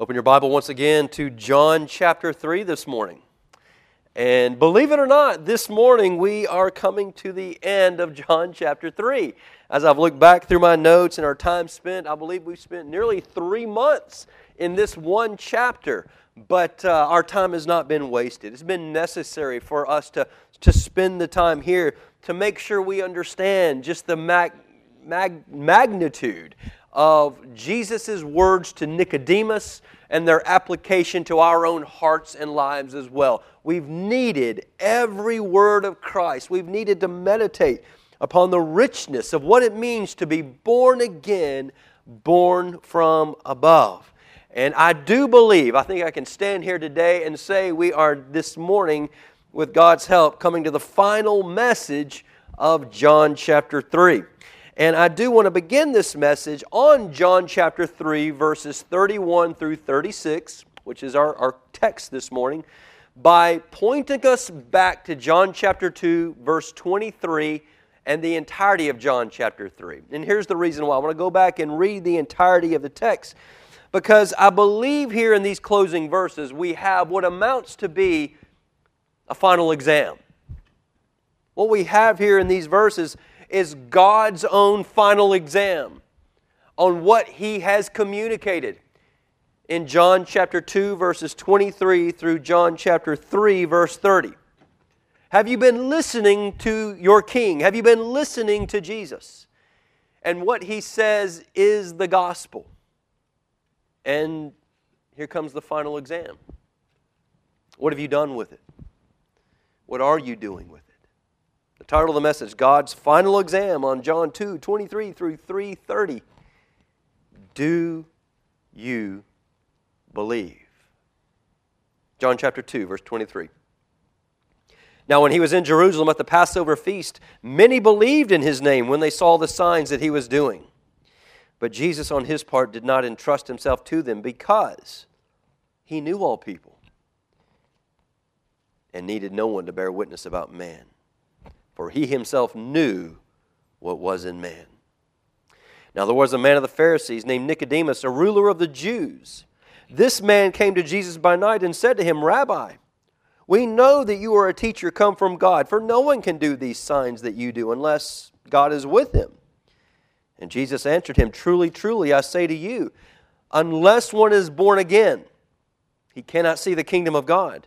Open your Bible once again to John chapter 3 this morning. And believe it or not, this morning we are coming to the end of John chapter 3. As I've looked back through my notes and our time spent, I believe we've spent nearly 3 months in this one chapter. But our time has not been wasted. It's been necessary for us to spend the time here to make sure we understand just the magnitude of Jesus' words to Nicodemus and their application to our own hearts and lives as well. We've needed every word of Christ. We've needed to meditate upon the richness of what it means to be born again, born from above. And I do believe, I think I can stand here today and say we are this morning, with God's help, coming to the final message of John chapter 3. And I do want to begin this message on John chapter 3, verses 31 through 36, which is our text this morning, by pointing us back to John chapter 2, verse 23, and the entirety of John chapter 3. And here's the reason why. I want to go back and read the entirety of the text, because I believe here in these closing verses we have what amounts to be a final exam. What we have here in these verses is God's own final exam on what He has communicated in John chapter 2, verses 23 through John chapter 3, verse 30. Have you been listening to your King? Have you been listening to Jesus? And what He says is the gospel. And here comes the final exam. What have you done with it? What are you doing with it? The title of the message, God's Final Exam on John 2, 23 through 3:30. Do you believe? John chapter 2, verse 23. Now when He was in Jerusalem at the Passover feast, many believed in His name when they saw the signs that He was doing. But Jesus, on His part, did not entrust Himself to them because He knew all people and needed no one to bear witness about man, for He Himself knew what was in man. Now there was a man of the Pharisees named Nicodemus, a ruler of the Jews. This man came to Jesus by night and said to Him, Rabbi, we know that you are a teacher come from God, for no one can do these signs that you do unless God is with him. And Jesus answered him, Truly, truly, I say to you, unless one is born again, he cannot see the kingdom of God.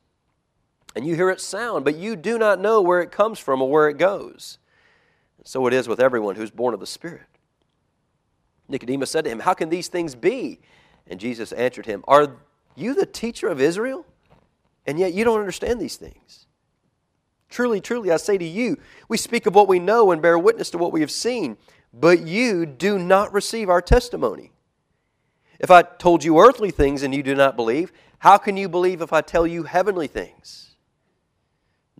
and you hear its sound, but you do not know where it comes from or where it goes. And so it is with everyone who is born of the Spirit. Nicodemus said to Him, How can these things be? And Jesus answered him, Are you the teacher of Israel? And yet you don't understand these things. Truly, truly, I say to you, we speak of what we know and bear witness to what we have seen, but you do not receive our testimony. If I told you earthly things and you do not believe, how can you believe if I tell you heavenly things?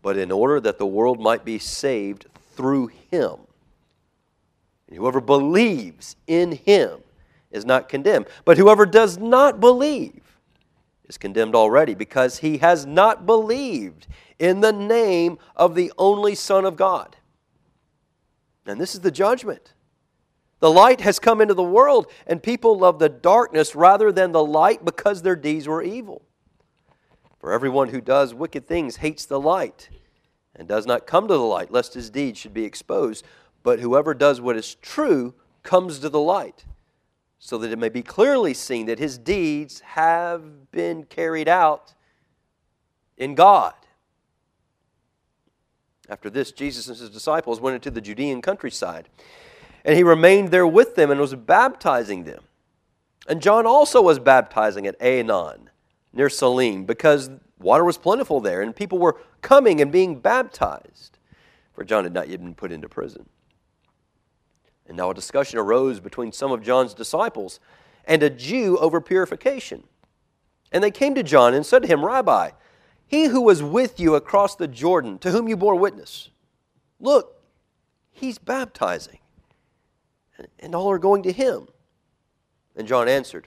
but in order that the world might be saved through Him. And whoever believes in Him is not condemned, but whoever does not believe is condemned already, because he has not believed in the name of the only Son of God. And this is the judgment. The light has come into the world, and people love the darkness rather than the light because their deeds were evil. For everyone who does wicked things hates the light and does not come to the light, lest his deeds should be exposed. But whoever does what is true comes to the light, so that it may be clearly seen that his deeds have been carried out in God. After this, Jesus and his disciples went into the Judean countryside, and he remained there with them and was baptizing them. And John also was baptizing at Aenon, near Salim, because water was plentiful there, and people were coming and being baptized, for John had not yet been put into prison. And now a discussion arose between some of John's disciples and a Jew over purification. And they came to John and said to him, "Rabbi, he who was with you across the Jordan, to whom you bore witness, look, he's baptizing, and all are going to him." And John answered,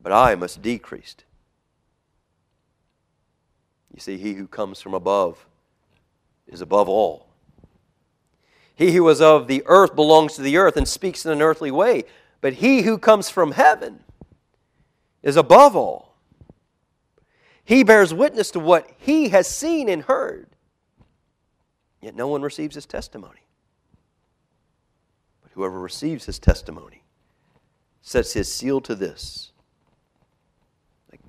but I must decrease." You see, he who comes from above is above all. He who is of the earth belongs to the earth and speaks in an earthly way, but he who comes from heaven is above all. He bears witness to what he has seen and heard, yet no one receives his testimony. But whoever receives his testimony sets his seal to this, that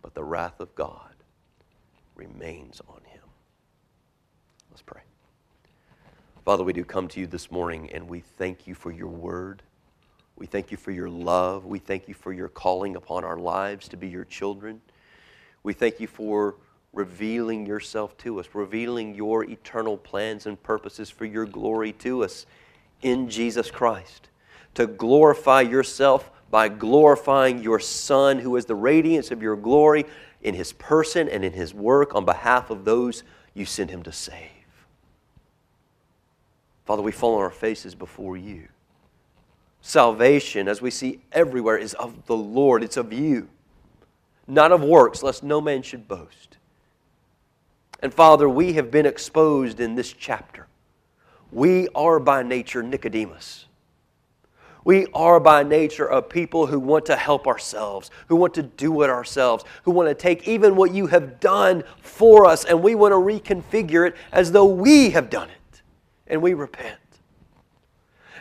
but the wrath of God remains on him. Let's pray. Father, we do come to you this morning, and we thank you for your word. We thank you for your love. We thank you for your calling upon our lives to be your children. We thank you for revealing yourself to us, revealing your eternal plans and purposes for your glory to us in Jesus Christ, to glorify yourself by glorifying your Son, who is the radiance of your glory in his person and in his work on behalf of those you sent him to save. Father, we fall on our faces before you. Salvation, as we see everywhere, is of the Lord. It's of you, not of works, lest no man should boast. And Father, we have been exposed in this chapter. We are by nature Nicodemus. We are by nature a people who want to help ourselves, who want to do it ourselves, who want to take even what you have done for us, and we want to reconfigure it as though we have done it, and we repent.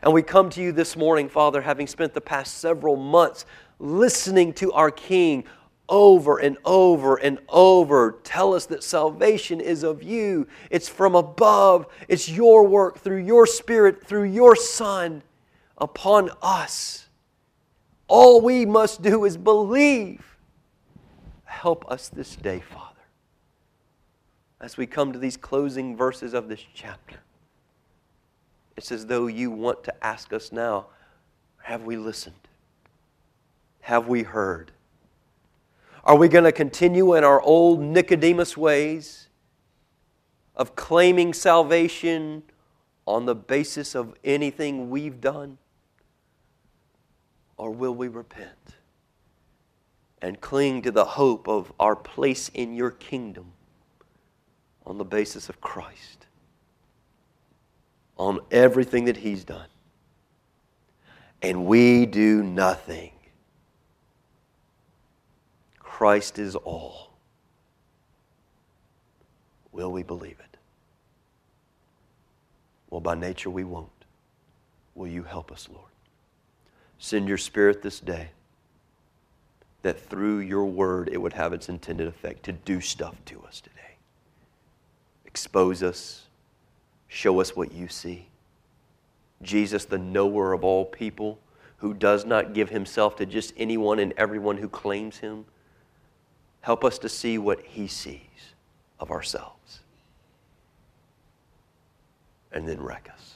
And we come to you this morning, Father, having spent the past several months listening to our King over and over and over tell us that salvation is of you. It's from above. It's your work through your Spirit, through your Son, upon us. All we must do is believe. Help us this day, Father, as we come to these closing verses of this chapter. It's as though you want to ask us now, have we listened? Have we heard? Are we going to continue in our old Nicodemus ways of claiming salvation on the basis of anything we've done? Or will we repent and cling to the hope of our place in your kingdom on the basis of Christ, on everything that he's done? And we do nothing. Christ is all. Will we believe it? Well, by nature we won't. Will you help us, Lord? Send your Spirit this day, that through your word it would have its intended effect to do stuff to us today. Expose us. Show us what you see. Jesus, the knower of all people, who does not give himself to just anyone and everyone who claims him, help us to see what he sees of ourselves. and then wreck us,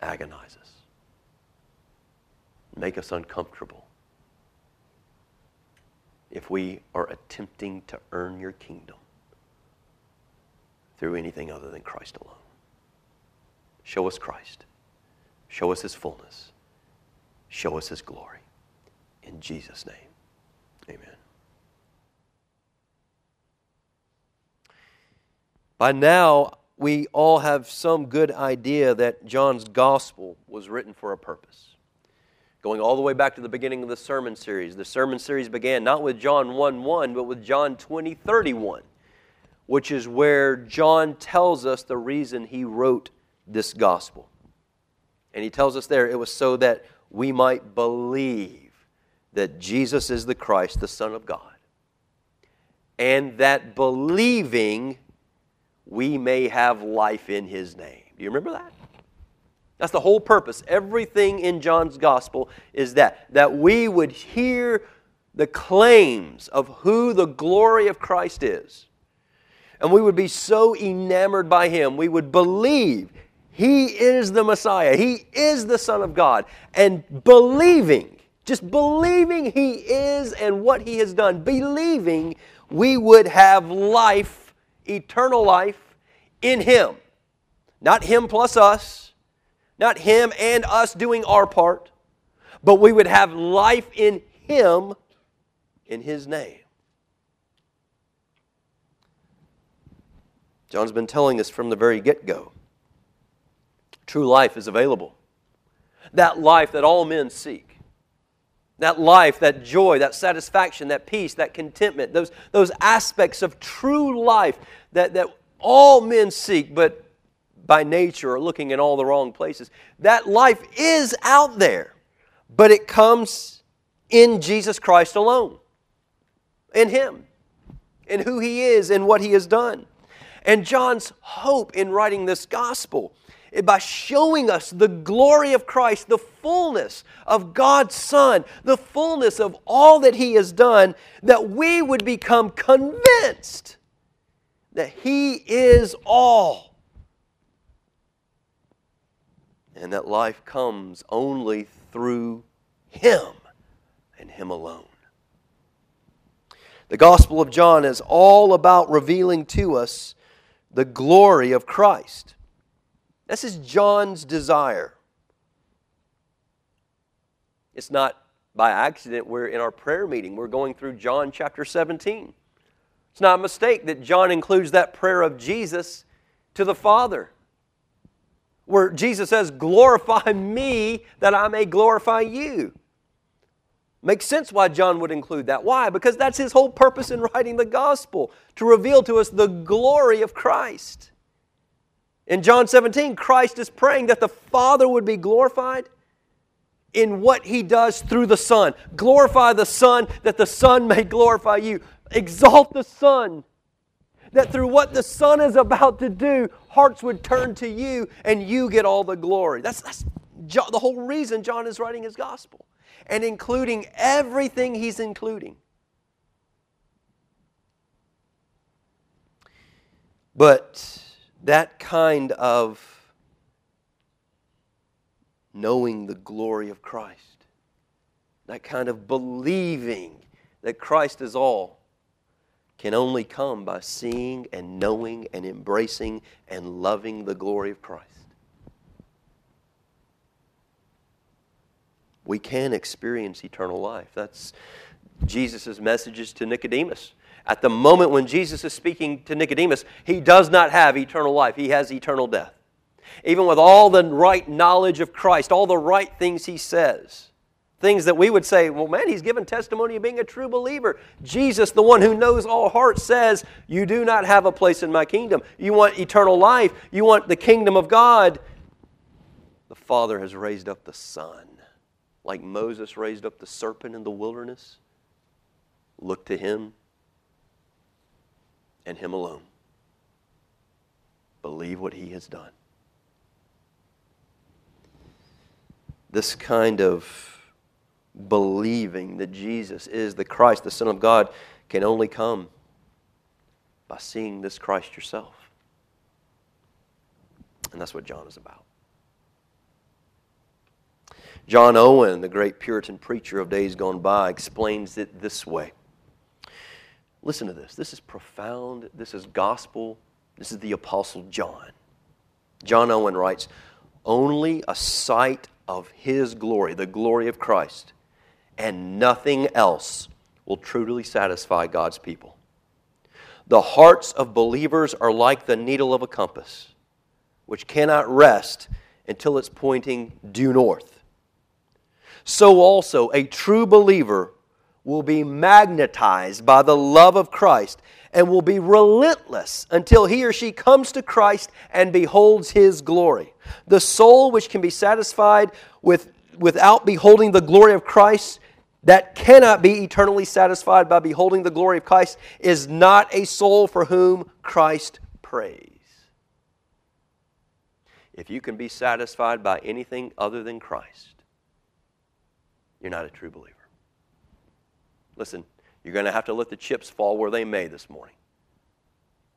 agonize us, make us uncomfortable. If we are attempting to earn your kingdom through anything other than Christ alone, show us Christ. Show us his fullness. Show us his glory. In Jesus' name, amen. By now, we all have some good idea that John's gospel was written for a purpose. Going all the way back to the beginning of the sermon series began not with John 1:1, but with John 20:31, which is where John tells us the reason he wrote this gospel. And he tells us there it was so that we might believe that Jesus is the Christ, the Son of God, and that believing we may have life in his name. Do you remember that? That's the whole purpose. Everything in John's gospel is that we would hear the claims of who the glory of Christ is. And we would be so enamored by him, we would believe he is the Messiah. He is the Son of God. And believing, just believing he is and what he has done, believing we would have life, eternal life, in him. Not him plus us, not him and us doing our part, but we would have life in him, in his name. John's been telling us from the very get-go, true life is available. That life that all men seek. That life, that joy, that satisfaction, that peace, that contentment, those aspects of true life that all men seek, but by nature are looking in all the wrong places. That life is out there, but it comes in Jesus Christ alone. In him. In who he is and what he has done. And John's hope in writing this gospel, by showing us the glory of Christ, the fullness of God's Son, the fullness of all that he has done, that we would become convinced that he is all. And that life comes only through him and him alone. The Gospel of John is all about revealing to us the glory of Christ. This is John's desire. It's not by accident we're in our prayer meeting. We're going through John chapter 17. It's not a mistake that John includes that prayer of Jesus to the Father, where Jesus says, "Glorify me that I may glorify you." Makes sense why John would include that. Why? Because that's his whole purpose in writing the gospel, to reveal to us the glory of Christ. In John 17, Christ is praying that the Father would be glorified in what he does through the Son. Glorify the Son, that the Son may glorify you. Exalt the Son, that through what the Son is about to do, hearts would turn to you and you get all the glory. That's John, the whole reason John is writing his gospel and including everything he's including. But that kind of knowing the glory of Christ, that kind of believing that Christ is all, can only come by seeing and knowing and embracing and loving the glory of Christ. We can experience eternal life. That's Jesus' messages to Nicodemus. At the moment when Jesus is speaking to Nicodemus, he does not have eternal life. He has eternal death. Even with all the right knowledge of Christ, all the right things he says, things that we would say, well, man, he's given testimony of being a true believer. Jesus, the one who knows all hearts, says, you do not have a place in my kingdom. You want eternal life. You want the kingdom of God. The Father has raised up the Son. Like Moses raised up the serpent in the wilderness, look to him and him alone. Believe what he has done. This kind of believing that Jesus is the Christ, the Son of God, can only come by seeing this Christ yourself. And that's what John is about. John Owen, the great Puritan preacher of days gone by, explains it this way. Listen to this. This is profound. This is gospel. This is the Apostle John. John Owen writes, "Only a sight of His glory, the glory of Christ, and nothing else will truly satisfy God's people. The hearts of believers are like the needle of a compass, which cannot rest until it's pointing due north. So also a true believer will be magnetized by the love of Christ and will be relentless until he or she comes to Christ and beholds His glory. The soul which can be satisfied without beholding the glory of Christ, that cannot be eternally satisfied by beholding the glory of Christ, is not a soul for whom Christ prays." If you can be satisfied by anything other than Christ, you're not a true believer. Listen, you're going to have to let the chips fall where they may this morning.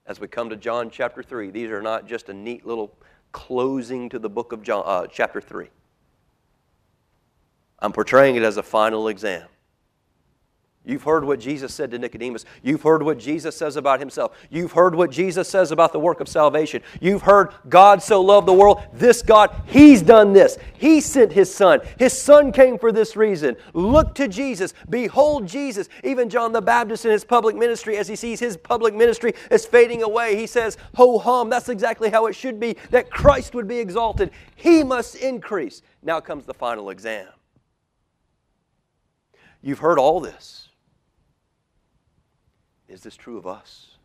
As we come to John chapter 3, these are not just a neat little closing to the book of John, chapter 3. I'm portraying it as a final exam. You've heard what Jesus said to Nicodemus. You've heard what Jesus says about Himself. You've heard what Jesus says about the work of salvation. You've heard God so loved the world. This God, He's done this. He sent His Son. His Son came for this reason. Look to Jesus. Behold Jesus. Even John the Baptist in his public ministry, as he sees his public ministry is fading away, he says, "Ho hum, that's exactly how it should be, that Christ would be exalted. He must increase." Now comes the final exam. You've heard all this. Is this true of us?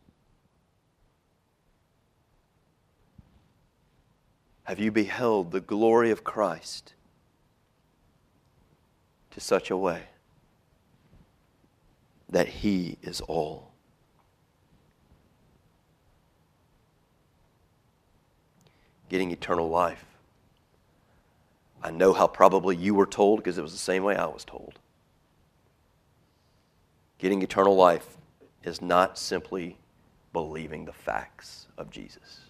Have you beheld the glory of Christ to such a way that He is all? Getting eternal life. I know how probably you were told, because it was the same way I was told. Getting eternal life is not simply believing the facts of Jesus.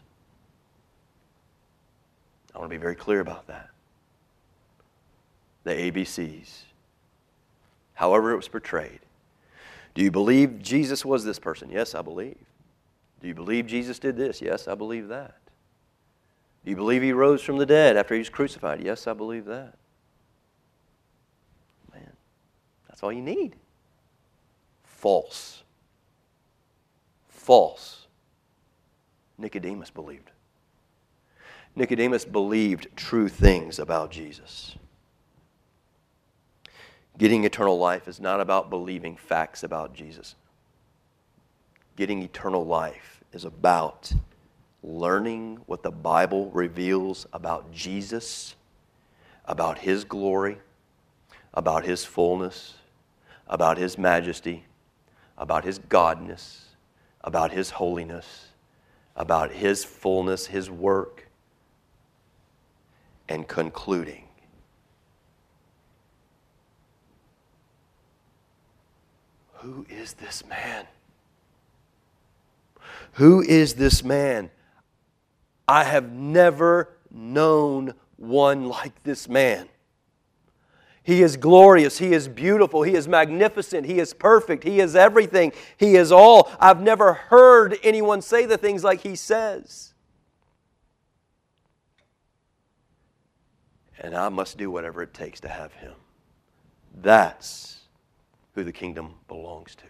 I want to be very clear about that. The ABCs, however it was portrayed. Do you believe Jesus was this person? Yes, I believe. Do you believe Jesus did this? Yes, I believe that. Do you believe He rose from the dead after He was crucified? Yes, I believe that. Man, that's all you need. False. False. Nicodemus believed. Nicodemus believed true things about Jesus. Getting eternal life is not about believing facts about Jesus. Getting eternal life is about learning what the Bible reveals about Jesus, about His glory, about His fullness, about His majesty, about His godness, about His holiness, about His fullness, His work, and concluding who is this man? Who is this man? I have never known one like this man. He is glorious. He is beautiful. He is magnificent. He is perfect. He is everything. He is all. I've never heard anyone say the things like He says. And I must do whatever it takes to have Him. That's who the kingdom belongs to.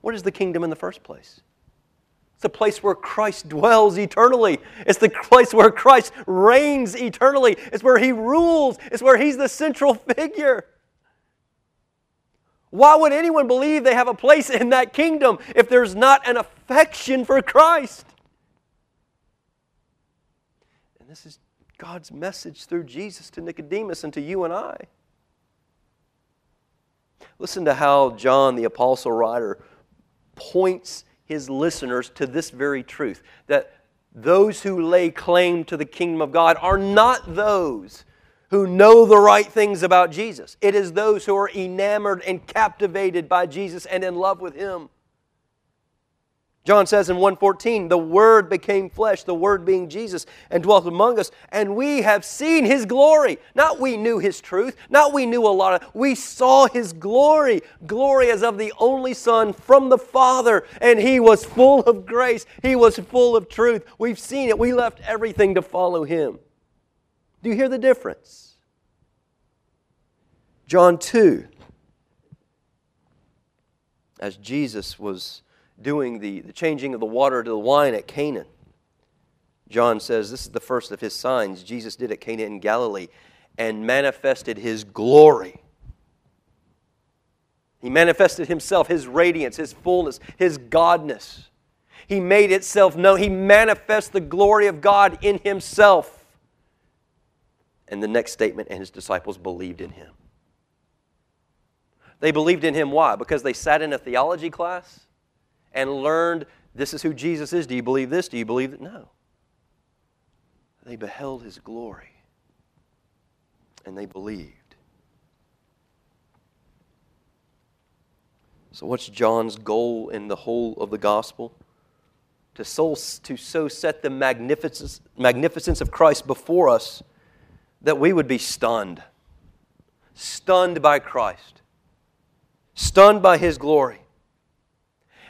What is the kingdom in the first place? It's the place where Christ dwells eternally. It's the place where Christ reigns eternally. It's where He rules. It's where He's the central figure. Why would anyone believe they have a place in that kingdom if there's not an affection for Christ? And this is God's message through Jesus to Nicodemus and to you and I. Listen to how John, the apostle writer, points his listeners to this very truth, that those who lay claim to the kingdom of God are not those who know the right things about Jesus. It is those who are enamored and captivated by Jesus and in love with Him. John says in 1:14, the Word became flesh, the Word being Jesus, and dwelt among us, and we have seen His glory. Not we knew His truth, not we knew a lot of, we saw His glory. Glory as of the only Son from the Father, and He was full of grace. He was full of truth. We've seen it. We left everything to follow Him. Do you hear the difference? John 2, as Jesus was doing the changing of the water to the wine at Canaan. John says this is the first of his signs Jesus did at Cana in Galilee and manifested His glory. He manifested Himself, His radiance, His fullness, His godness. He made itself known. He manifests the glory of God in Himself. And the next statement, and His disciples believed in Him. They believed in Him, why? Because they sat in a theology class and learned, this is who Jesus is. Do you believe this? Do you believe that? No. They beheld His glory. And they believed. So what's John's goal in the whole of the gospel? To so set the magnificence of Christ before us that we would be stunned. Stunned by Christ. Stunned by His glory.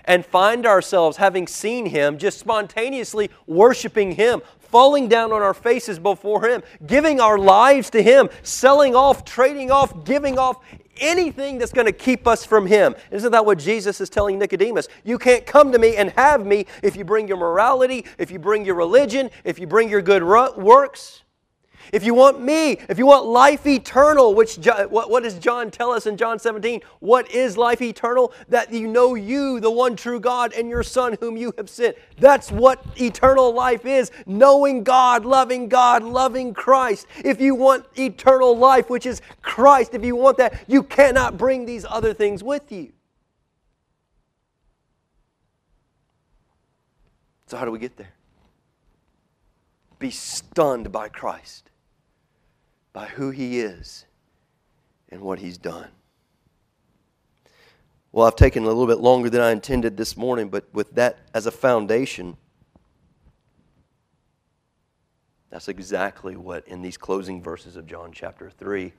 And find ourselves, having seen Him, just spontaneously worshiping Him, falling down on our faces before Him, giving our lives to Him, selling off, trading off, giving off anything that's going to keep us from Him. Isn't that what Jesus is telling Nicodemus? You can't come to me and have me if you bring your morality, if you bring your religion, if you bring your good works. If you want me, if you want life eternal, which what does John tell us in John 17? What is life eternal? That you know you, the one true God, and your Son whom you have sent. That's what eternal life is. Knowing God, loving Christ. If you want eternal life, which is Christ, if you want that, you cannot bring these other things with you. So how do we get there? Be stunned by Christ. By who He is and what He's done. Well, I've taken a little bit longer than I intended this morning, but with that as a foundation, that's exactly what in these closing verses of John chapter 3,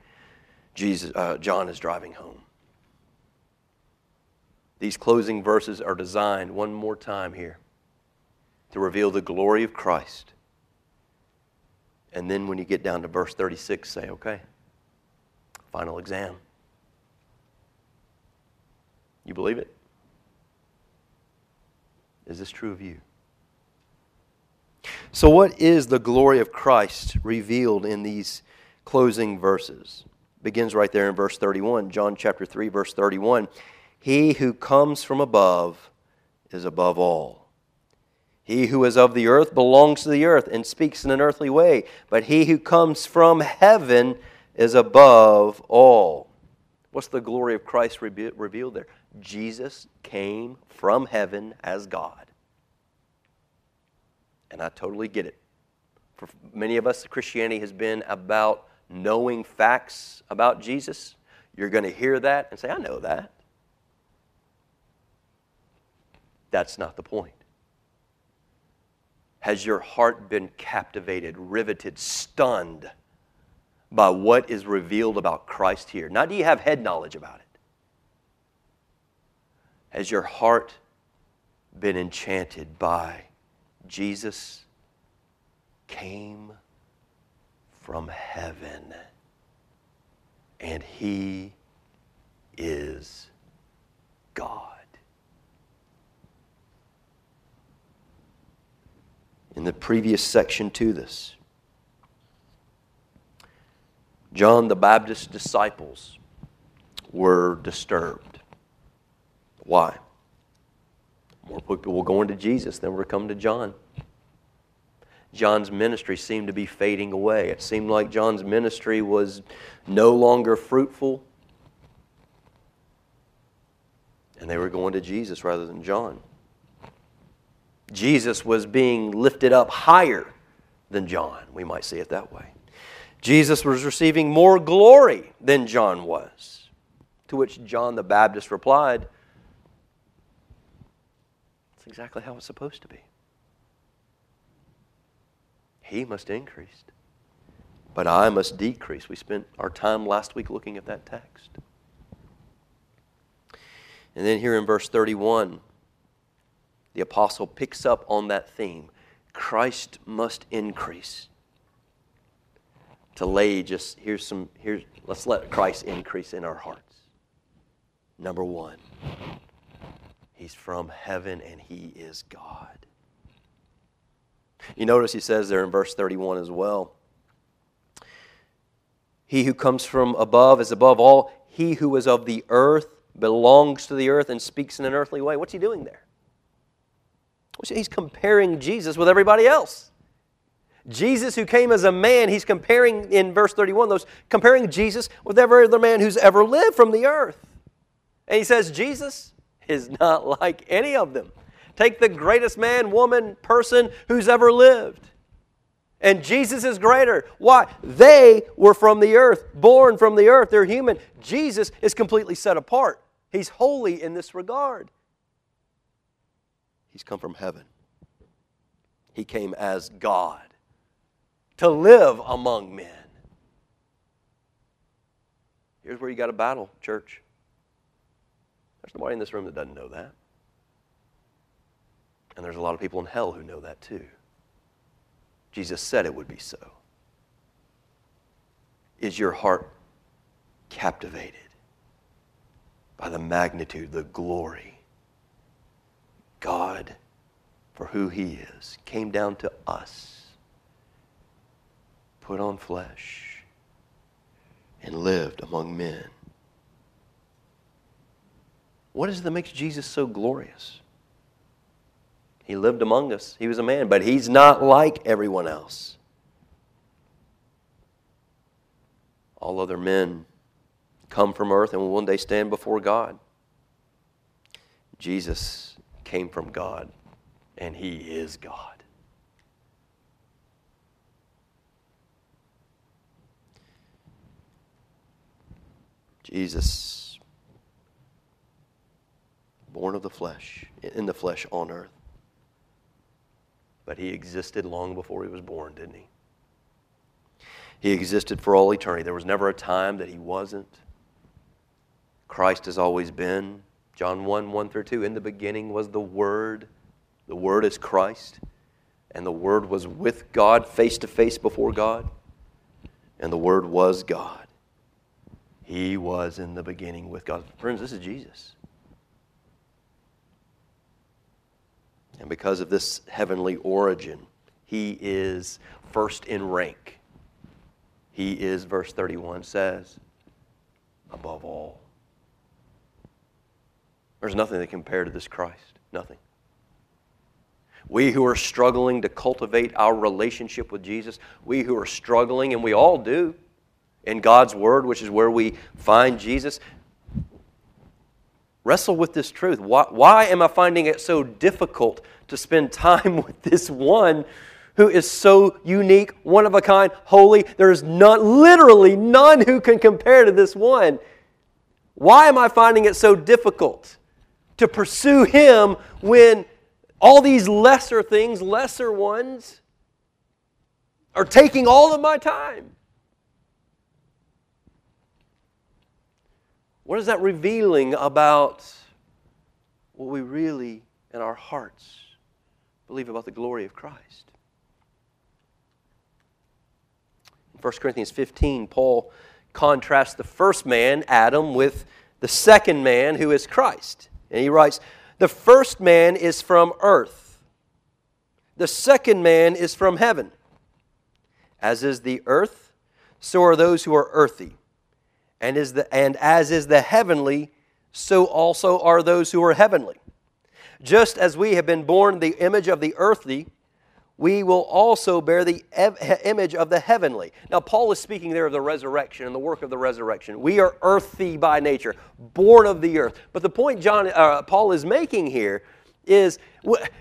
John is driving home. These closing verses are designed one more time here to reveal the glory of Christ. And then when you get down to verse 36, say, okay, final exam. You believe it? Is this true of you? So what is the glory of Christ revealed in these closing verses? It begins right there in verse 31, John chapter 3, verse 31. He who comes from above is above all. He who is of the earth belongs to the earth and speaks in an earthly way, but he who comes from heaven is above all. What's the glory of Christ revealed there? Jesus came from heaven as God. And I totally get it. For many of us, Christianity has been about knowing facts about Jesus. You're going to hear that and say, I know that. That's not the point. Has your heart been captivated, riveted, stunned by what is revealed about Christ here? Not do you have head knowledge about it. Has your heart been enchanted by Jesus came from heaven and He is God? In the previous section to this, John the Baptist's disciples were disturbed. Why? More people were going to Jesus than were coming to John. John's ministry seemed to be fading away. It seemed like John's ministry was no longer fruitful. And they were going to Jesus rather than John. Jesus was being lifted up higher than John. We might see it that way. Jesus was receiving more glory than John was. To which John the Baptist replied, exactly how it's supposed to be. He must increase, but I must decrease. We spent our time last week looking at that text. And then here in verse 31, the apostle picks up on that theme. Christ must increase. To lay just, let's let Christ increase in our hearts. Number one, He's from heaven and He is God. You notice he says there in verse 31 as well, He who comes from above is above all. He who is of the earth belongs to the earth and speaks in an earthly way. What's he doing there? He's comparing Jesus with everybody else. Jesus who came as a man, he's comparing in verse 31, comparing Jesus with every other man who's ever lived from the earth. And he says, Jesus is not like any of them. Take the greatest man, woman, person who's ever lived. And Jesus is greater. Why? They were from the earth, born from the earth. They're human. Jesus is completely set apart. He's holy in this regard. He's come from heaven. He came as God to live among men. Here's where you got to battle, church. There's nobody in this room that doesn't know that. And there's a lot of people in hell who know that too. Jesus said it would be so. Is your heart captivated by the magnitude, the glory? God, for who He is, came down to us, put on flesh, and lived among men. What is it that makes Jesus so glorious? He lived among us. He was a man, but He's not like everyone else. All other men come from earth and will one day stand before God. Jesus came from God, and He is God. Jesus, born of the flesh, in the flesh on earth. But He existed long before He was born, didn't He? He existed for all eternity. There was never a time that He wasn't. Christ has always been. John 1:1-2, in the beginning was the Word. The Word is Christ. And the Word was with God, face to face before God. And the Word was God. He was in the beginning with God. Friends, this is Jesus. And because of this heavenly origin, He is first in rank. He is, verse 31 says, above all. There's nothing that can compare to this Christ. Nothing. We who are struggling to cultivate our relationship with Jesus, we who are struggling, and we all do, in God's Word, which is where we find Jesus, wrestle with this truth. Why am I finding it so difficult to spend time with this one who is so unique, one of a kind, holy? There is none, literally none who can compare to this one. Why am I finding it so difficult to pursue Him when all these lesser things, lesser ones, are taking all of my time? What is that revealing about what we really, in our hearts, believe about the glory of Christ? In 1 Corinthians 15, Paul contrasts the first man, Adam, with the second man, who is Christ. And he writes, the first man is from earth. The second man is from heaven. As is the earth, so are those who are earthy. And as is the heavenly, so also are those who are heavenly. Just as we have been born the image of the earthly, we will also bear the image of the heavenly. Now, Paul is speaking there of the resurrection and the work of the resurrection. We are earthy by nature, born of the earth. But the point Paul is making here is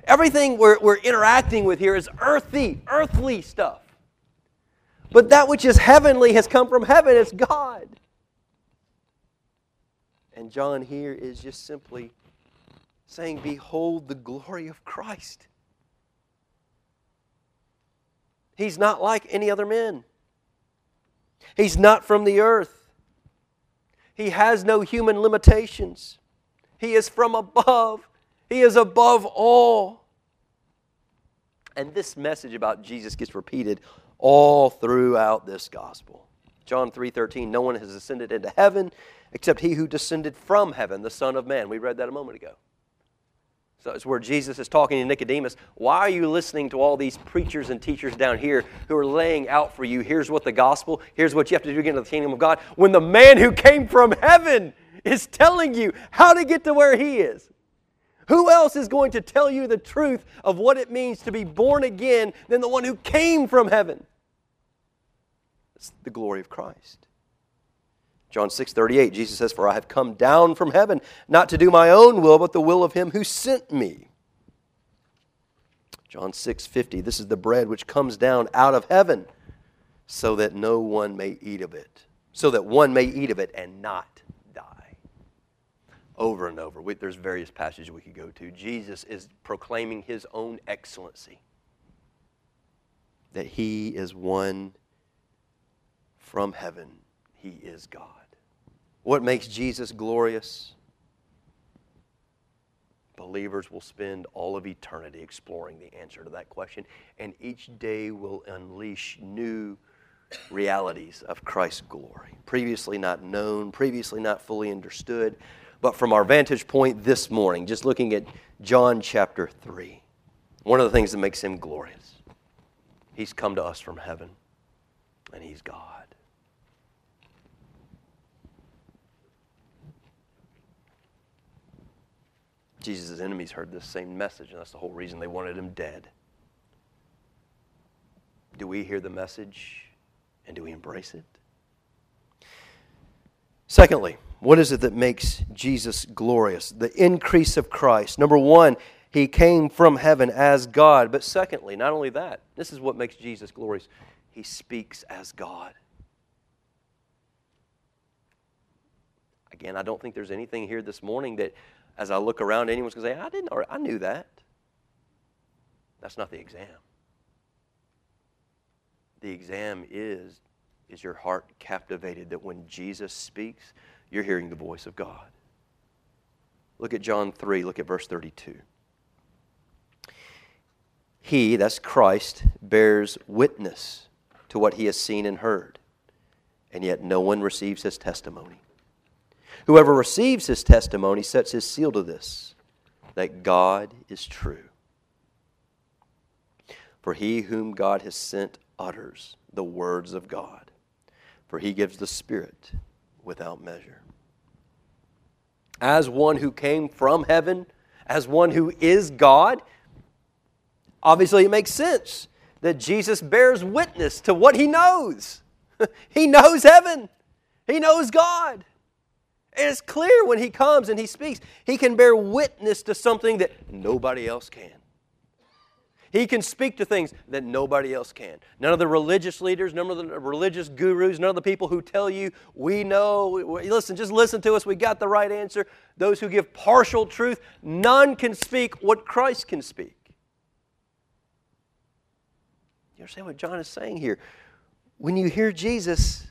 everything we're interacting with here is earthly stuff. But that which is heavenly has come from heaven. It's God. And John here is just simply saying, "Behold the glory of Christ." He's not like any other men. He's not from the earth. He has no human limitations. He is from above. He is above all. And this message about Jesus gets repeated all throughout this gospel. John 3:13, no one has ascended into heaven except he who descended from heaven, the Son of Man. We read that a moment ago. So it's where Jesus is talking to Nicodemus. Why are you listening to all these preachers and teachers down here who are laying out for you, here's what the gospel, here's what you have to do to get into the kingdom of God, when the man who came from heaven is telling you how to get to where he is? Who else is going to tell you the truth of what it means to be born again than the one who came from heaven? It's the glory of Christ. John 6:38, Jesus says, "For I have come down from heaven, not to do my own will, but the will of him who sent me." John 6:50, "This is the bread which comes down out of heaven, so that no one may eat of it, so that one may eat of it and not die." Over and over, there's various passages we could go to. Jesus is proclaiming his own excellency, that he is one from heaven. He is God. What makes Jesus glorious? Believers will spend all of eternity exploring the answer to that question, and each day will unleash new realities of Christ's glory, previously not known, previously not fully understood. But from our vantage point this morning, just looking at John chapter 3, one of the things that makes him glorious, he's come to us from heaven, and he's God. Jesus' enemies heard this same message, and that's the whole reason they wanted him dead. Do we hear the message, and do we embrace it? Secondly, what is it that makes Jesus glorious? The increase of Christ. Number one, he came from heaven as God. But secondly, not only that, this is what makes Jesus glorious. He speaks as God. Again, I don't think there's anything here this morning that, as I look around, anyone's going to say, I knew that. That's not the exam. The exam is your heart captivated that when Jesus speaks, you're hearing the voice of God? Look at John 3, look at verse 32. He, that's Christ, bears witness to what he has seen and heard, and yet no one receives his testimony. Whoever receives his testimony sets his seal to this, that God is true. For he whom God has sent utters the words of God, for he gives the Spirit without measure. As one who came from heaven, as one who is God, obviously it makes sense that Jesus bears witness to what he knows. He knows heaven. He knows God. And it's clear when he comes and he speaks, he can bear witness to something that nobody else can. He can speak to things that nobody else can. None of the religious leaders, none of the religious gurus, none of the people who tell you, we know, listen, just listen to us, we got the right answer. Those who give partial truth, none can speak what Christ can speak. You understand what John is saying here? When you hear Jesus,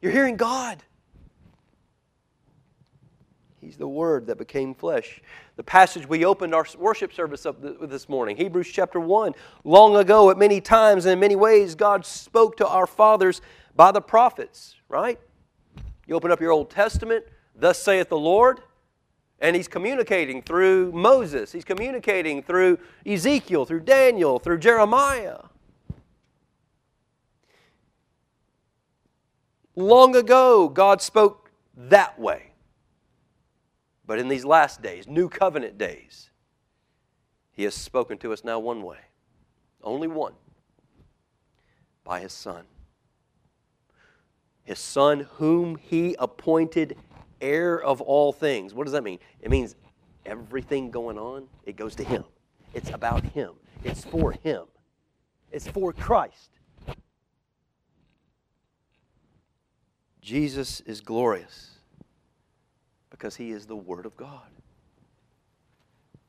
you're hearing God. He's the Word that became flesh. The passage we opened our worship service up with this morning, Hebrews chapter 1. Long ago, at many times and in many ways, God spoke to our fathers by the prophets, right? You open up your Old Testament, thus saith the Lord, and he's communicating through Moses. He's communicating through Ezekiel, through Daniel, through Jeremiah. Long ago, God spoke that way. But in these last days, new covenant days, he has spoken to us now one way, only one, by his Son. His Son whom he appointed heir of all things. What does that mean? It means everything going on, it goes to him. It's about him. It's for him. It's for Christ. Jesus is glorious, because he is the Word of God.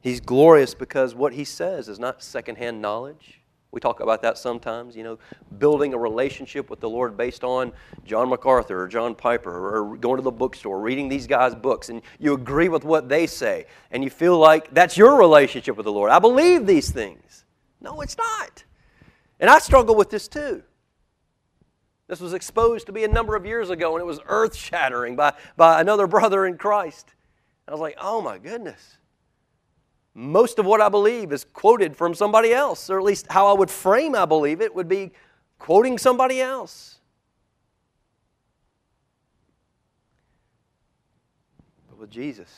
He's glorious because what he says is not secondhand knowledge. We talk about that sometimes, you know, building a relationship with the Lord based on John MacArthur or John Piper or going to the bookstore, reading these guys' books, and you agree with what they say, and you feel like that's your relationship with the Lord. I believe these things. No, it's not. And I struggle with this too. This was exposed to me a number of years ago, and it was earth-shattering by another brother in Christ. I was like, oh my goodness. Most of what I believe is quoted from somebody else, or at least how I would frame I believe it would be quoting somebody else. But with Jesus,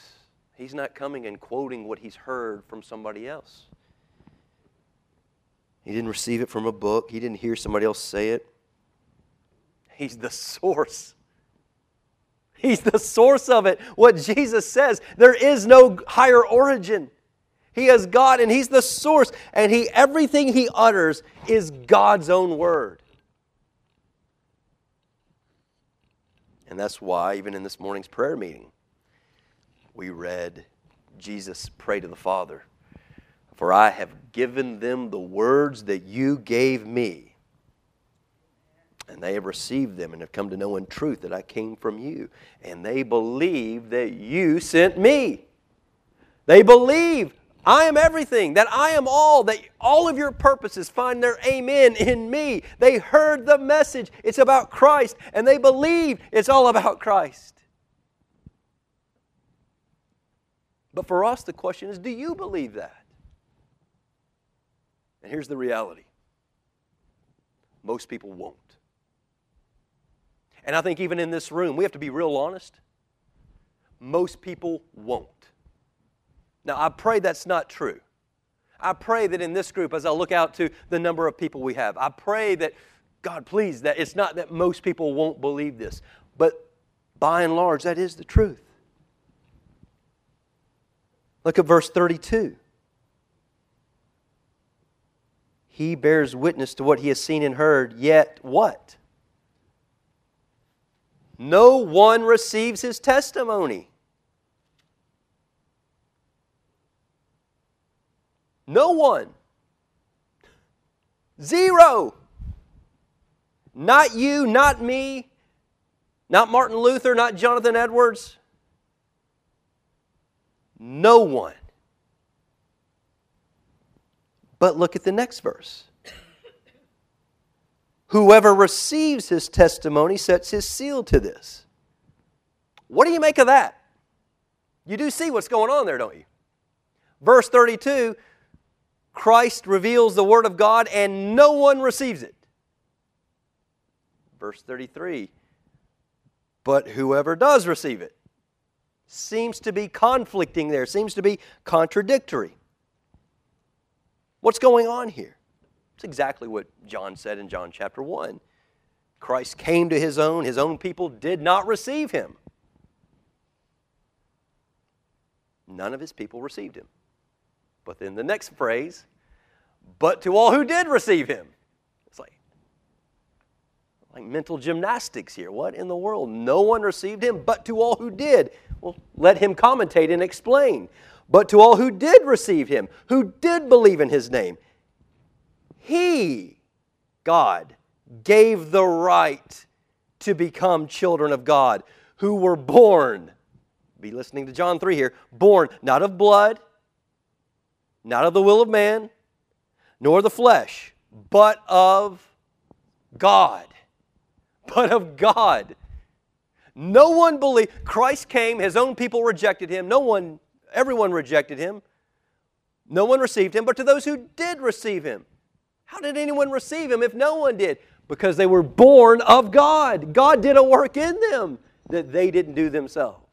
He's not coming and quoting what He's heard from somebody else. He didn't receive it from a book. He didn't hear somebody else say it. He's the source. He's the source of it. What Jesus says, there is no higher origin. He is God and He's the source. And everything He utters is God's own word. And that's why, even in this morning's prayer meeting, we read Jesus pray to the Father, "For I have given them the words that you gave me. And they have received them and have come to know in truth that I came from you. And they believe that you sent me." They believe I am everything, that I am all, that all of your purposes find their amen in me. They heard the message. It's about Christ. And they believe it's all about Christ. But for us, the question is, do you believe that? And here's the reality. Most people won't. And I think even in this room, we have to be real honest. Most people won't. Now, I pray that's not true. I pray that in this group, as I look out to the number of people we have, I pray that, God, please, that it's not that most people won't believe this. But by and large, that is the truth. Look at verse 32. He bears witness to what he has seen and heard, yet what? No one receives his testimony. No one. Zero. Not you, not me, not Martin Luther, not Jonathan Edwards. No one. But look at the next verse. Whoever receives his testimony sets his seal to this. What do you make of that? You do see what's going on there, don't you? Verse 32, Christ reveals the Word of God and no one receives it. Verse 33, but whoever does receive it, seems to be conflicting there, seems to be contradictory. What's going on here? It's exactly what John said in John chapter 1. Christ came to His own people did not receive Him. None of His people received Him. But then the next phrase, but to all who did receive Him. It's like mental gymnastics here. What in the world? No one received Him, but to all who did. Well, let him commentate and explain. But to all who did receive Him, who did believe in His name, He, God, gave the right to become children of God who were born, be listening to John 3 here, born not of blood, not of the will of man, nor the flesh, but of God. But of God. No one believed. Christ came, His own people rejected Him. Everyone rejected Him. No one received Him, but to those who did receive Him. How did anyone receive Him if no one did? Because they were born of God. God did a work in them that they didn't do themselves.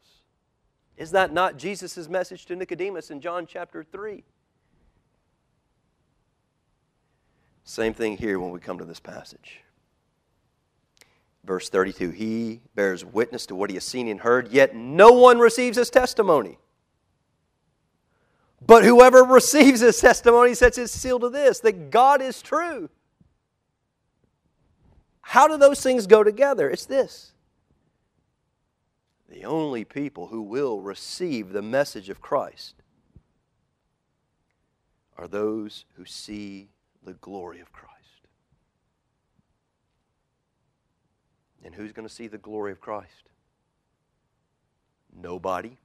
Is that not Jesus' message to Nicodemus in John chapter 3? Same thing here when we come to this passage. Verse 32, He bears witness to what He has seen and heard, yet no one receives His testimony. But whoever receives His testimony sets his seal to this, that God is true. How do those things go together? It's this. The only people who will receive the message of Christ are those who see the glory of Christ. And who's going to see the glory of Christ? Nobody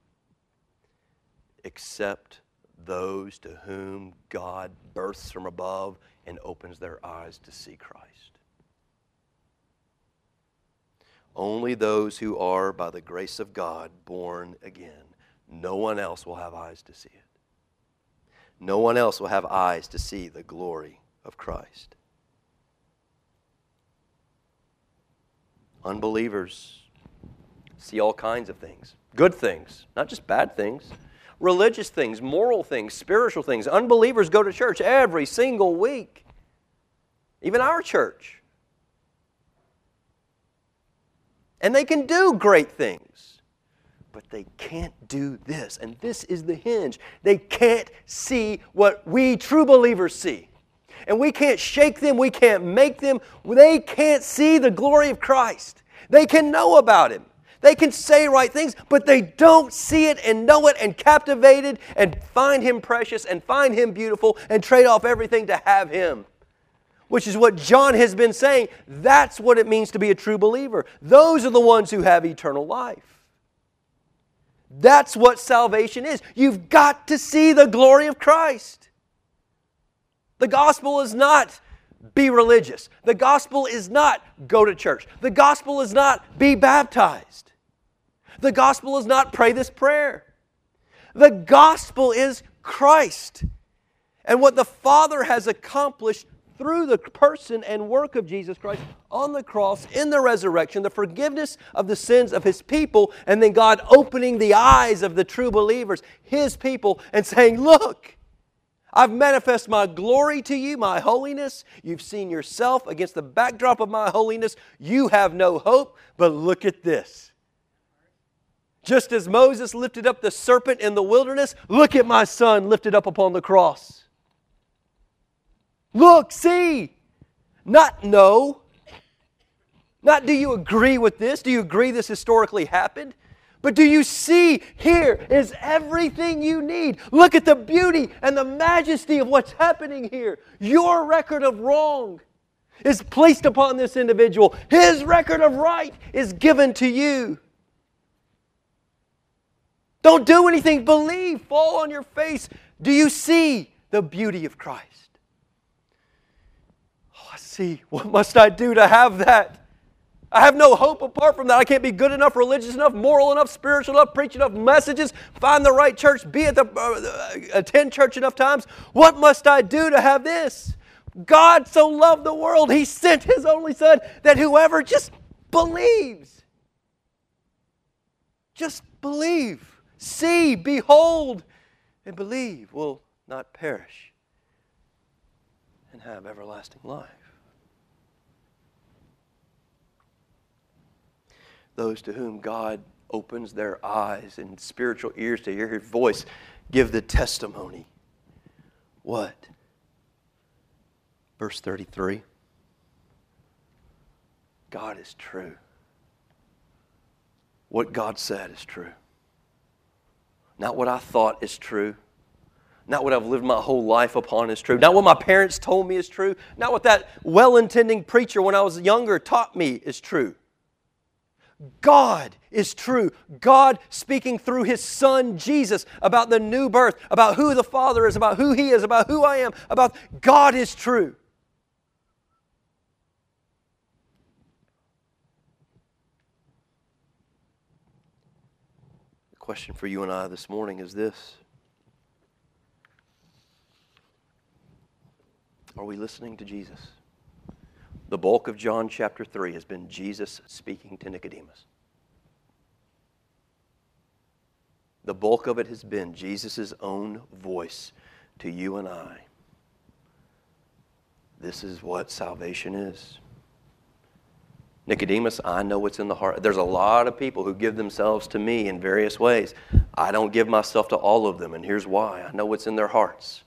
except those to whom God births from above and opens their eyes to see Christ. Only those who are, by the grace of God, born again. No one else will have eyes to see it. No one else will have eyes to see the glory of Christ. Unbelievers see all kinds of things. Good things, not just bad things. Religious things, moral things, spiritual things. Unbelievers go to church every single week. Even our church. And they can do great things, but they can't do this. And this is the hinge. They can't see what we true believers see. And we can't shake them. We can't make them. They can't see the glory of Christ. They can know about Him. They can say right things, but they don't see it and know it and captivate it and find Him precious and find Him beautiful and trade off everything to have Him. Which is what John has been saying. That's what it means to be a true believer. Those are the ones who have eternal life. That's what salvation is. You've got to see the glory of Christ. The gospel is not be religious. The gospel is not go to church. The gospel is not be baptized. The gospel is not pray this prayer. The gospel is Christ and what the Father has accomplished through the person and work of Jesus Christ on the cross, in the resurrection, the forgiveness of the sins of His people, and then God opening the eyes of the true believers, His people, and saying, look, I've manifested my glory to you, my holiness. You've seen yourself against the backdrop of my holiness. You have no hope, but look at this. Just as Moses lifted up the serpent in the wilderness, look at my Son lifted up upon the cross. Look, see, not know. Not do you agree with this? Do you agree this historically happened? But do you see, here is everything you need. Look at the beauty and the majesty of what's happening here. Your record of wrong is placed upon this individual. His record of right is given to you. Don't do anything. Believe. Fall on your face. Do you see the beauty of Christ? See, what must I do to have that? I have no hope apart from that. I can't be good enough, religious enough, moral enough, spiritual enough, preach enough messages, find the right church, be at the attend church enough times. What must I do to have this? God so loved the world, He sent His only Son that whoever just believes. Just believe. See, behold, and believe will not perish and have everlasting life. Those to whom God opens their eyes and spiritual ears to hear His voice give the testimony. What? Verse 33. God is true. What God said is true. Not what I thought is true. Not what I've lived my whole life upon is true. Not what my parents told me is true. Not what that well-intending preacher when I was younger taught me is true. God is true. God speaking through His Son, Jesus, about the new birth, about who the Father is, about who He is, about who I am, about God is true. The question for you and I this morning is this. Are we listening to Jesus? The bulk of John chapter 3 has been Jesus speaking to Nicodemus. The bulk of it has been Jesus' own voice to you and I. This is what salvation is. Nicodemus, I know what's in the heart. There's a lot of people who give themselves to me in various ways. I don't give myself to all of them, and here's why. I know what's in their hearts.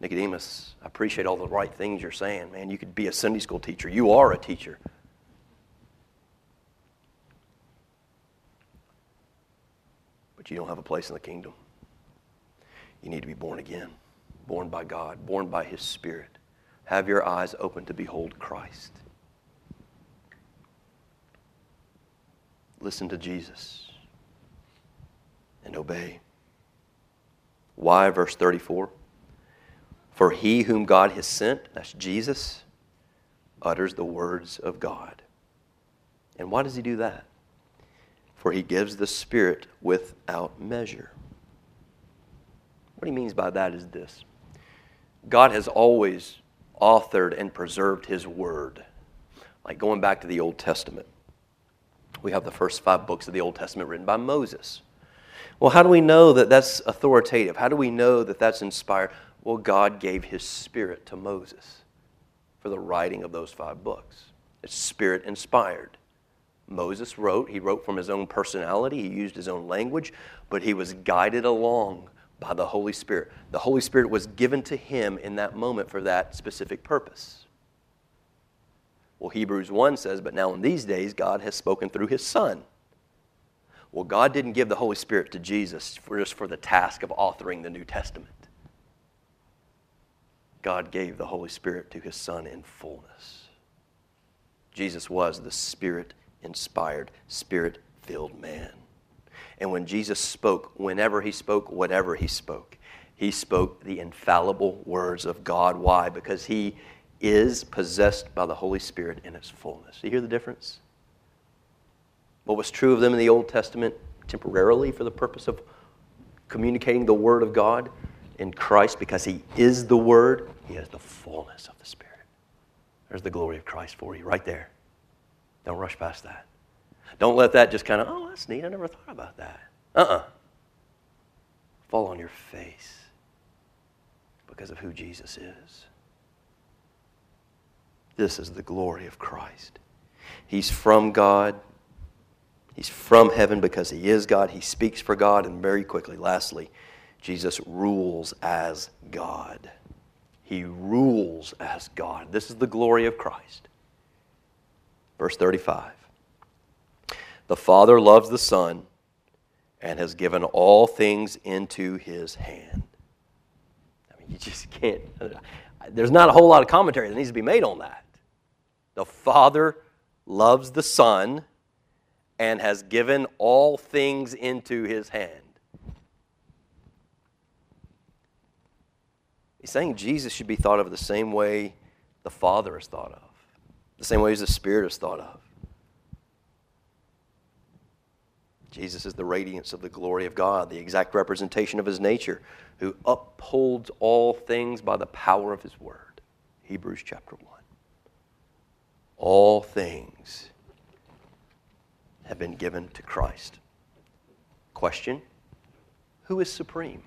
Nicodemus, I appreciate all the right things you're saying. Man, you could be a Sunday school teacher. You are a teacher. But you don't have a place in the kingdom. You need to be born again, born by God, born by His Spirit. Have your eyes open to behold Christ. Listen to Jesus and obey. Why? Verse 34. For he whom God has sent, that's Jesus, utters the words of God. And why does he do that? For he gives the Spirit without measure. What he means by that is this. God has always authored and preserved His Word. Like going back to the Old Testament. We have the first 5 books of the Old Testament written by Moses. Well, how do we know that that's authoritative? How do we know that that's inspired? Well, God gave His Spirit to Moses for the writing of those 5 books. It's Spirit-inspired. Moses wrote. He wrote from his own personality. He used his own language, but he was guided along by the Holy Spirit. The Holy Spirit was given to him in that moment for that specific purpose. Well, Hebrews 1 says, but now in these days God has spoken through His Son. Well, God didn't give the Holy Spirit to Jesus just for the task of authoring the New Testament. God gave the Holy Spirit to His Son in fullness. Jesus was the Spirit-inspired, Spirit-filled man. And when Jesus spoke, whenever He spoke, whatever He spoke the infallible words of God. Why? Because He is possessed by the Holy Spirit in its fullness. You hear the difference? What was true of them in the Old Testament temporarily for the purpose of communicating the Word of God in Christ, because He is the Word, He has the fullness of the Spirit. There's the glory of Christ for you right there. Don't rush past that. Don't let that just kind of, oh, that's neat, I never thought about that. Fall on your face because of who Jesus is. This is the glory of Christ. He's from God. He's from heaven because He is God. He speaks for God. And very quickly, lastly, Jesus rules as God. He rules as God. This is the glory of Christ. Verse 35. The Father loves the Son and has given all things into His hand. I mean, you just can't. There's not a whole lot of commentary that needs to be made on that. The Father loves the Son and has given all things into His hand. He's saying Jesus should be thought of the same way the Father is thought of, the same way as the Spirit is thought of. Jesus is the radiance of the glory of God, the exact representation of His nature, who upholds all things by the power of His word. Hebrews chapter 1. All things have been given to Christ. Question, who is supreme?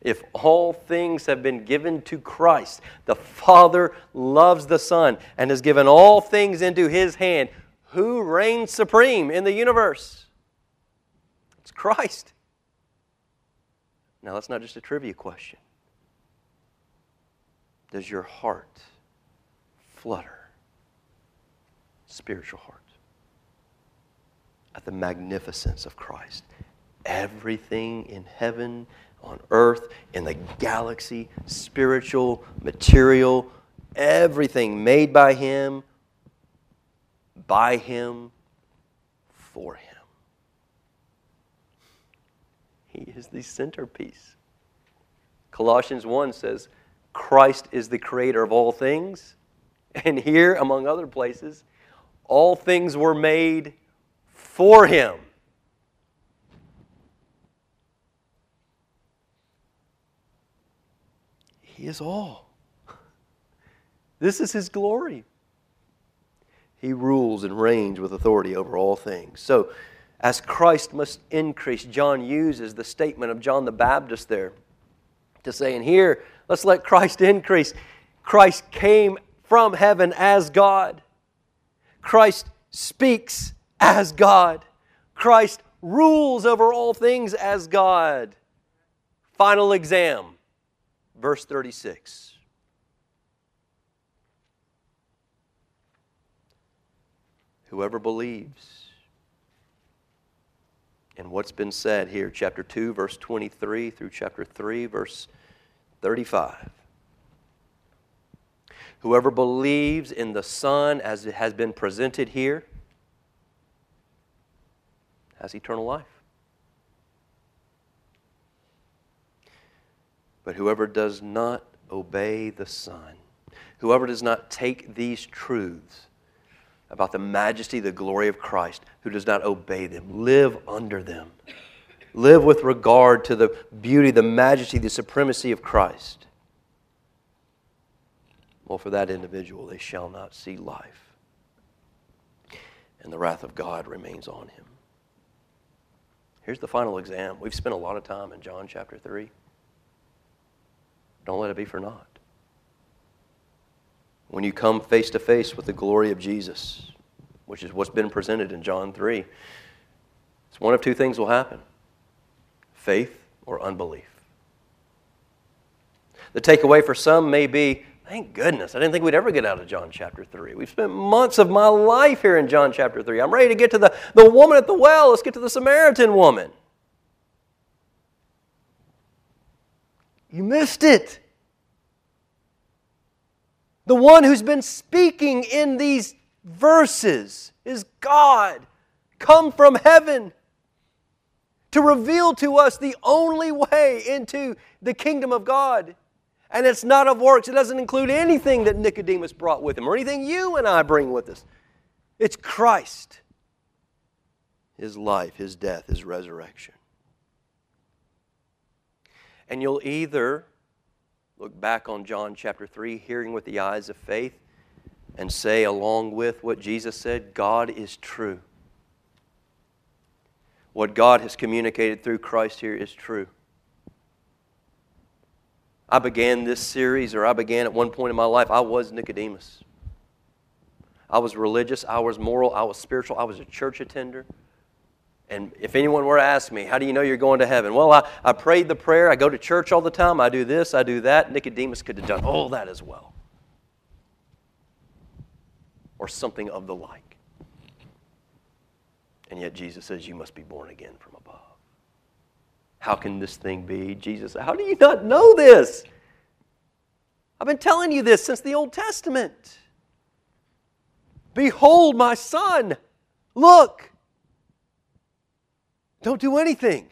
If all things have been given to Christ, the Father loves the Son and has given all things into His hand, who reigns supreme in the universe? It's Christ. Now, that's not just a trivia question. Does your heart flutter, spiritual heart, at the magnificence of Christ? Everything in heaven, on earth, in the galaxy, spiritual, material, everything made by Him, by Him, for Him. He is the centerpiece. Colossians 1 says, Christ is the creator of all things. And here, among other places, all things were made for Him. He is all. This is His glory. He rules and reigns with authority over all things. So, as Christ must increase, John uses the statement of John the Baptist there to say, and here, let's let Christ increase. Christ came from heaven as God. Christ speaks as God. Christ rules over all things as God. Final exam, verse 36. Whoever believes and what's been said here, chapter 2, verse 23 through chapter 3, verse 35. Whoever believes in the Son as it has been presented here has eternal life. But whoever does not obey the Son, whoever does not take these truths about the majesty, the glory of Christ, who does not obey them, live under them, live with regard to the beauty, the majesty, the supremacy of Christ, well, for that individual, they shall not see life, and the wrath of God remains on him. Here's the final exam. We've spent a lot of time in John chapter 3. Don't let it be for naught. When you come face to face with the glory of Jesus, which is what's been presented in John 3, it's one of two things will happen: faith or unbelief. The takeaway for some may be, thank goodness, I didn't think we'd ever get out of John chapter 3. We've spent months of my life here in John chapter 3. I'm ready to get to the woman at the well. Let's get to the Samaritan woman. You missed it. The one who's been speaking in these verses is God, come from heaven to reveal to us the only way into the kingdom of God. And it's not of works. It doesn't include anything that Nicodemus brought with him or anything you and I bring with us. It's Christ, His life, His death, His resurrection. And you'll either look back on John chapter 3, hearing with the eyes of faith, and say along with what Jesus said, God is true. What God has communicated through Christ here is true. I began this series, or I began at one point in my life, I was Nicodemus. I was religious, I was moral, I was spiritual, I was a church attender. And if anyone were to ask me, how do you know you're going to heaven? Well, I prayed the prayer. I go to church all the time. I do this. I do that. Nicodemus could have done all that as well. Or something of the like. And yet Jesus says, you must be born again from above. How can this thing be? Jesus said, how do you not know this? I've been telling you this since the Old Testament. Behold my son. Look. Don't do anything.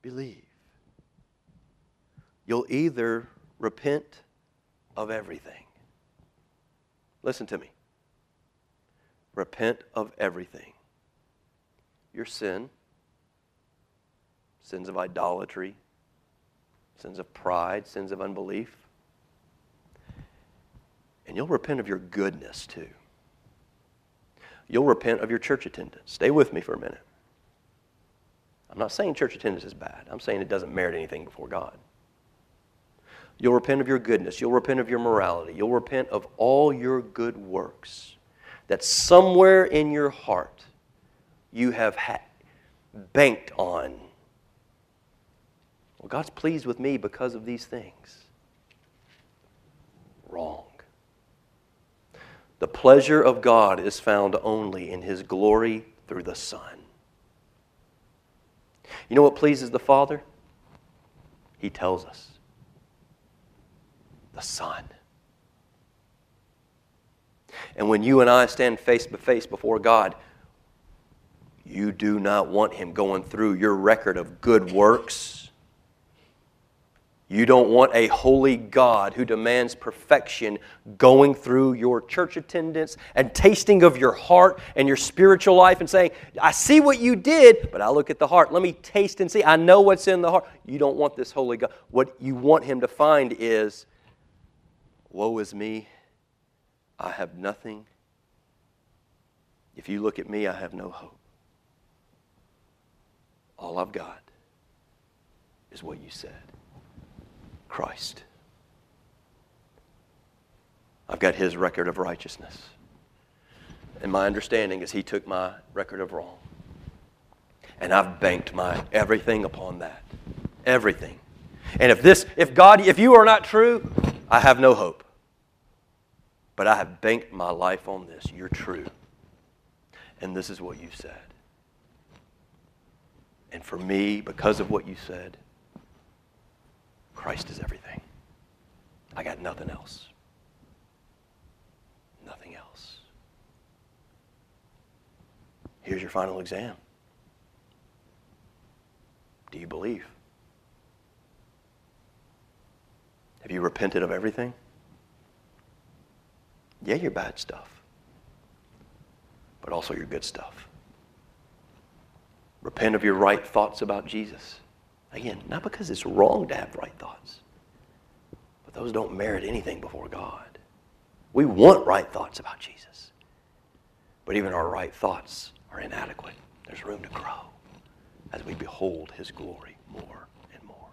Believe. You'll either repent of everything. Listen to me. Repent of everything. Your sin, sins of idolatry, sins of pride, sins of unbelief. And you'll repent of your goodness too. You'll repent of your church attendance. Stay with me for a minute. I'm not saying church attendance is bad. I'm saying it doesn't merit anything before God. You'll repent of your goodness. You'll repent of your morality. You'll repent of all your good works that somewhere in your heart you have banked on. Well, God's pleased with me because of these things. Wrong. The pleasure of God is found only in His glory through the Son. You know what pleases the Father? He tells us. The Son. And when you and I stand face to face before God, you do not want Him going through your record of good works. You don't want a holy God who demands perfection going through your church attendance and tasting of your heart and your spiritual life and saying, I see what you did, but I look at the heart. Let me taste and see. I know what's in the heart. You don't want this holy God. What you want Him to find is, woe is me, I have nothing. If you look at me, I have no hope. All I've got is what you said. Christ. I've got His record of righteousness. And my understanding is He took my record of wrong. And I've banked my everything upon that. Everything. And if you are not true, I have no hope. But I have banked my life on this. You're true. And this is what you said. And for me, because of what you said, Christ is everything. I got nothing else. Nothing else. Here's your final exam. Do you believe? Have you repented of everything? Yeah, your bad stuff, but also your good stuff. Repent of your right thoughts about Jesus. Again, not because it's wrong to have right thoughts, but those don't merit anything before God. We want right thoughts about Jesus, but even our right thoughts are inadequate. There's room to grow as we behold His glory more and more.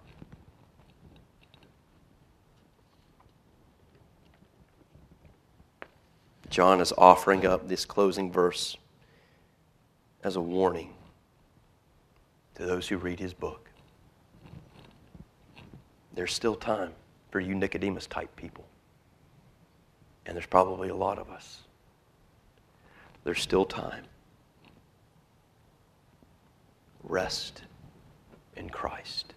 John is offering up this closing verse as a warning to those who read his book. There's still time for you Nicodemus-type people. And there's probably a lot of us. There's still time. Rest in Christ.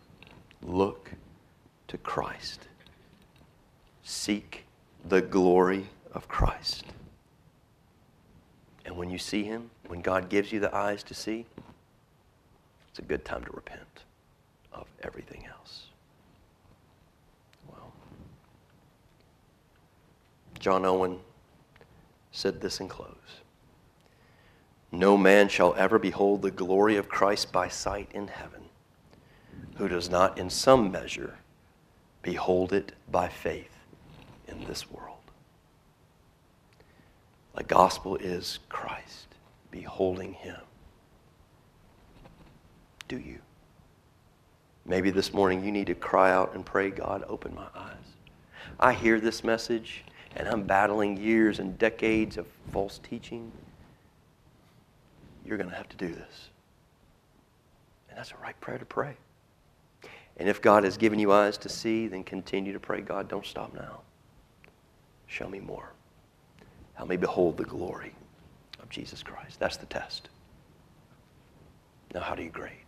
Look to Christ. Seek the glory of Christ. And when you see Him, when God gives you the eyes to see, it's a good time to repent of everything else. John Owen said this in close. No man shall ever behold the glory of Christ by sight in heaven who does not in some measure behold it by faith in this world. The gospel is Christ, beholding Him. Do you? Maybe this morning you need to cry out and pray, God, open my eyes. I hear this message, and I'm battling years and decades of false teaching. You're going to have to do this. And that's a right prayer to pray. And if God has given you eyes to see, then continue to pray, God, don't stop now. Show me more. Help me behold the glory of Jesus Christ. That's the test. Now, how do you grade?